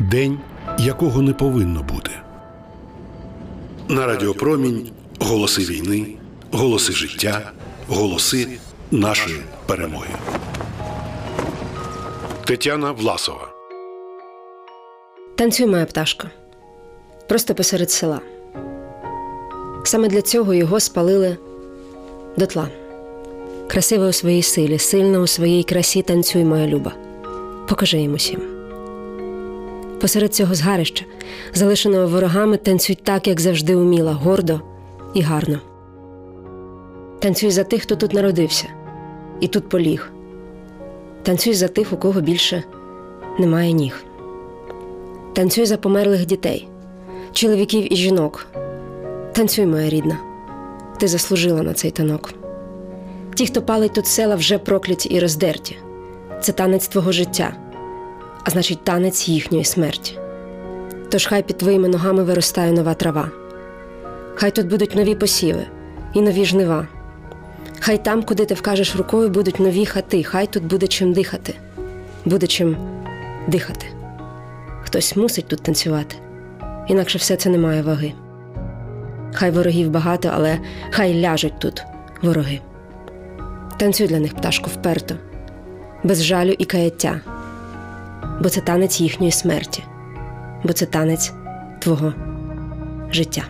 День, якого не повинно бути. На Радіопромінь голоси війни, голоси життя, голоси нашої перемоги. Тетяна Власова. «Танцюй, моя пташко». Просто посеред села. Саме для цього його спалили дотла. Красиво у своїй силі, сильно у своїй красі танцюй, моя люба. Покажи їм усім. Посеред цього згарища, залишеного ворогами, танцюй так, як завжди уміла, гордо і гарно. Танцюй за тих, хто тут народився і тут поліг. Танцюй за тих, у кого більше немає ніг. Танцюй за померлих дітей, чоловіків і жінок. Танцюй, моя рідна, ти заслужила на цей танок. Ті, хто палить тут села, вже прокляті і роздерті. Це танець твого життя, а значить танець їхньої смерті. Тож хай під твоїми ногами виростає нова трава. Хай тут будуть нові посіви і нові жнива. Хай там, куди ти вкажеш рукою, будуть нові хати. Хай тут буде чим дихати, буде чим дихати. Хтось мусить тут танцювати, інакше все це не має ваги. Хай ворогів багато, але хай ляжуть тут вороги. Танцюй для них, пташко, вперто, без жалю і каяття. Бо це танець їхньої смерті. Бо це танець твого життя.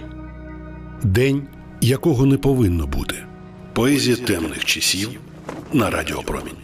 День, якого не повинно бути. Поезія темних часів на Радіопромінь.